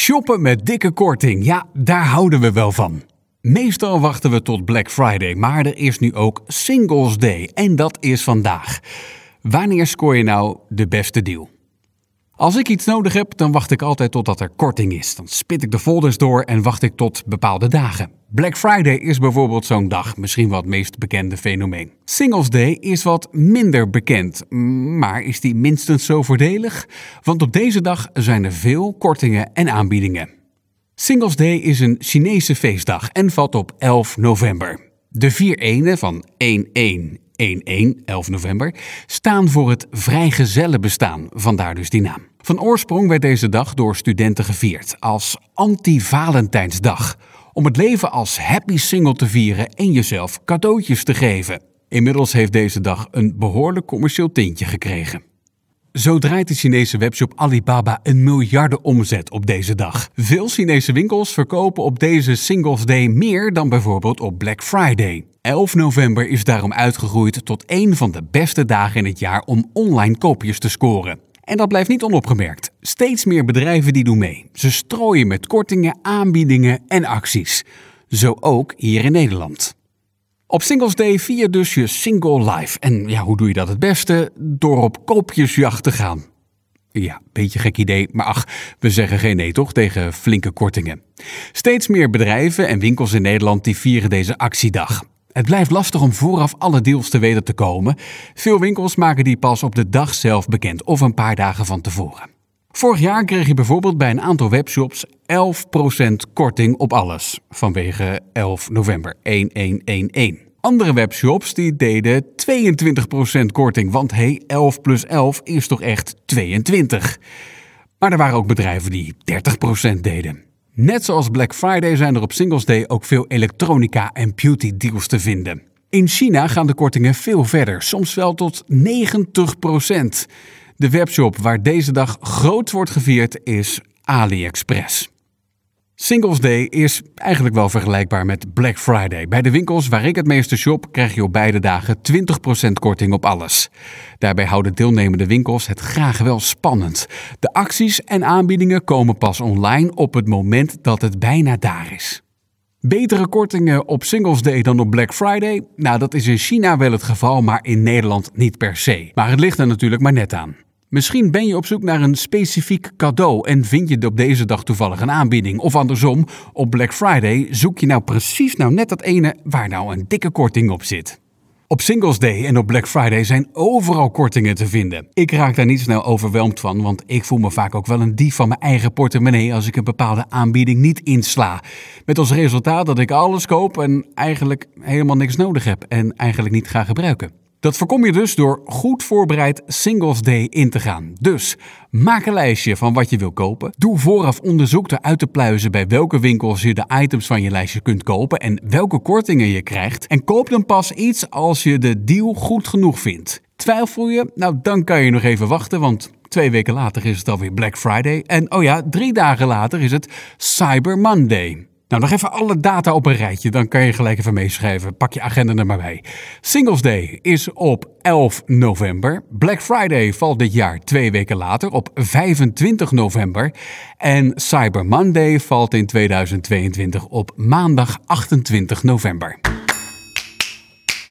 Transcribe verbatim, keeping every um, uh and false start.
Shoppen met dikke korting, ja, daar houden we wel van. Meestal wachten we tot Black Friday, maar er is nu ook Singles Day en dat is vandaag. Wanneer scoor je nou de beste deal? Als ik iets nodig heb, dan wacht ik altijd totdat er korting is. Dan spit ik de folders door en wacht ik tot bepaalde dagen. Black Friday is bijvoorbeeld zo'n dag, misschien wel het meest bekende fenomeen. Singles Day is wat minder bekend, maar is die minstens zo voordelig? Want op deze dag zijn er veel kortingen en aanbiedingen. Singles Day is een Chinese feestdag en valt op elf november. De vier enen van één één één één, elf november, staan voor het vrijgezellenbestaan, vandaar dus die naam. Van oorsprong werd deze dag door studenten gevierd als anti-Valentijnsdag, om het leven als happy single te vieren en jezelf cadeautjes te geven. Inmiddels heeft deze dag een behoorlijk commercieel tintje gekregen. Zo draait de Chinese webshop Alibaba een miljardenomzet op deze dag. Veel Chinese winkels verkopen op deze Singles Day meer dan bijvoorbeeld op Black Friday. elf november is daarom uitgegroeid tot één van de beste dagen in het jaar om online koopjes te scoren. En dat blijft niet onopgemerkt. Steeds meer bedrijven die doen mee. Ze strooien met kortingen, aanbiedingen en acties. Zo ook hier in Nederland. Op Singles Day vier dus je single life. En ja, hoe doe je dat het beste? Door op koopjesjacht te gaan. Ja, beetje gek idee, maar ach, we zeggen geen nee toch tegen flinke kortingen. Steeds meer bedrijven en winkels in Nederland die vieren deze actiedag. Het blijft lastig om vooraf alle deals te weten te komen. Veel winkels maken die pas op de dag zelf bekend of een paar dagen van tevoren. Vorig jaar kreeg je bijvoorbeeld bij een aantal webshops elf procent korting op alles, vanwege elf november, één één één één. Andere webshops die deden tweeëntwintig procent korting, want hey, elf plus elf is toch echt tweeëntwintig. Maar er waren ook bedrijven die dertig procent deden. Net zoals Black Friday zijn er op Singles Day ook veel elektronica en beauty deals te vinden. In China gaan de kortingen veel verder, soms wel tot negentig procent. De webshop waar deze dag groot wordt gevierd is AliExpress. Singles Day is eigenlijk wel vergelijkbaar met Black Friday. Bij de winkels waar ik het meeste shop krijg je op beide dagen twintig procent korting op alles. Daarbij houden deelnemende winkels het graag wel spannend. De acties en aanbiedingen komen pas online op het moment dat het bijna daar is. Betere kortingen op Singles Day dan op Black Friday? Nou, dat is in China wel het geval, maar in Nederland niet per se. Maar het ligt er natuurlijk maar net aan. Misschien ben je op zoek naar een specifiek cadeau en vind je op deze dag toevallig een aanbieding. Of andersom, op Black Friday zoek je nou precies nou net dat ene waar nou een dikke korting op zit. Op Singles Day en op Black Friday zijn overal kortingen te vinden. Ik raak daar niet snel overweldigd van, want ik voel me vaak ook wel een dief van mijn eigen portemonnee als ik een bepaalde aanbieding niet insla. Met als resultaat dat ik alles koop en eigenlijk helemaal niks nodig heb en eigenlijk niet ga gebruiken. Dat voorkom je dus door goed voorbereid Singles Day in te gaan. Dus maak een lijstje van wat je wil kopen. Doe vooraf onderzoek eruit te pluizen bij welke winkels je de items van je lijstje kunt kopen en welke kortingen je krijgt. En koop dan pas iets als je de deal goed genoeg vindt. Twijfel je? Nou, dan kan je nog even wachten, want twee weken later is het alweer Black Friday. En oh ja, drie dagen later is het Cyber Monday. Nou, nog even alle data op een rijtje, dan kan je gelijk even meeschrijven. Pak je agenda er maar bij. Singles Day is op elf november. Black Friday valt dit jaar twee weken later op vijfentwintig november. En Cyber Monday valt in tweeduizend tweeëntwintig op maandag achtentwintig november.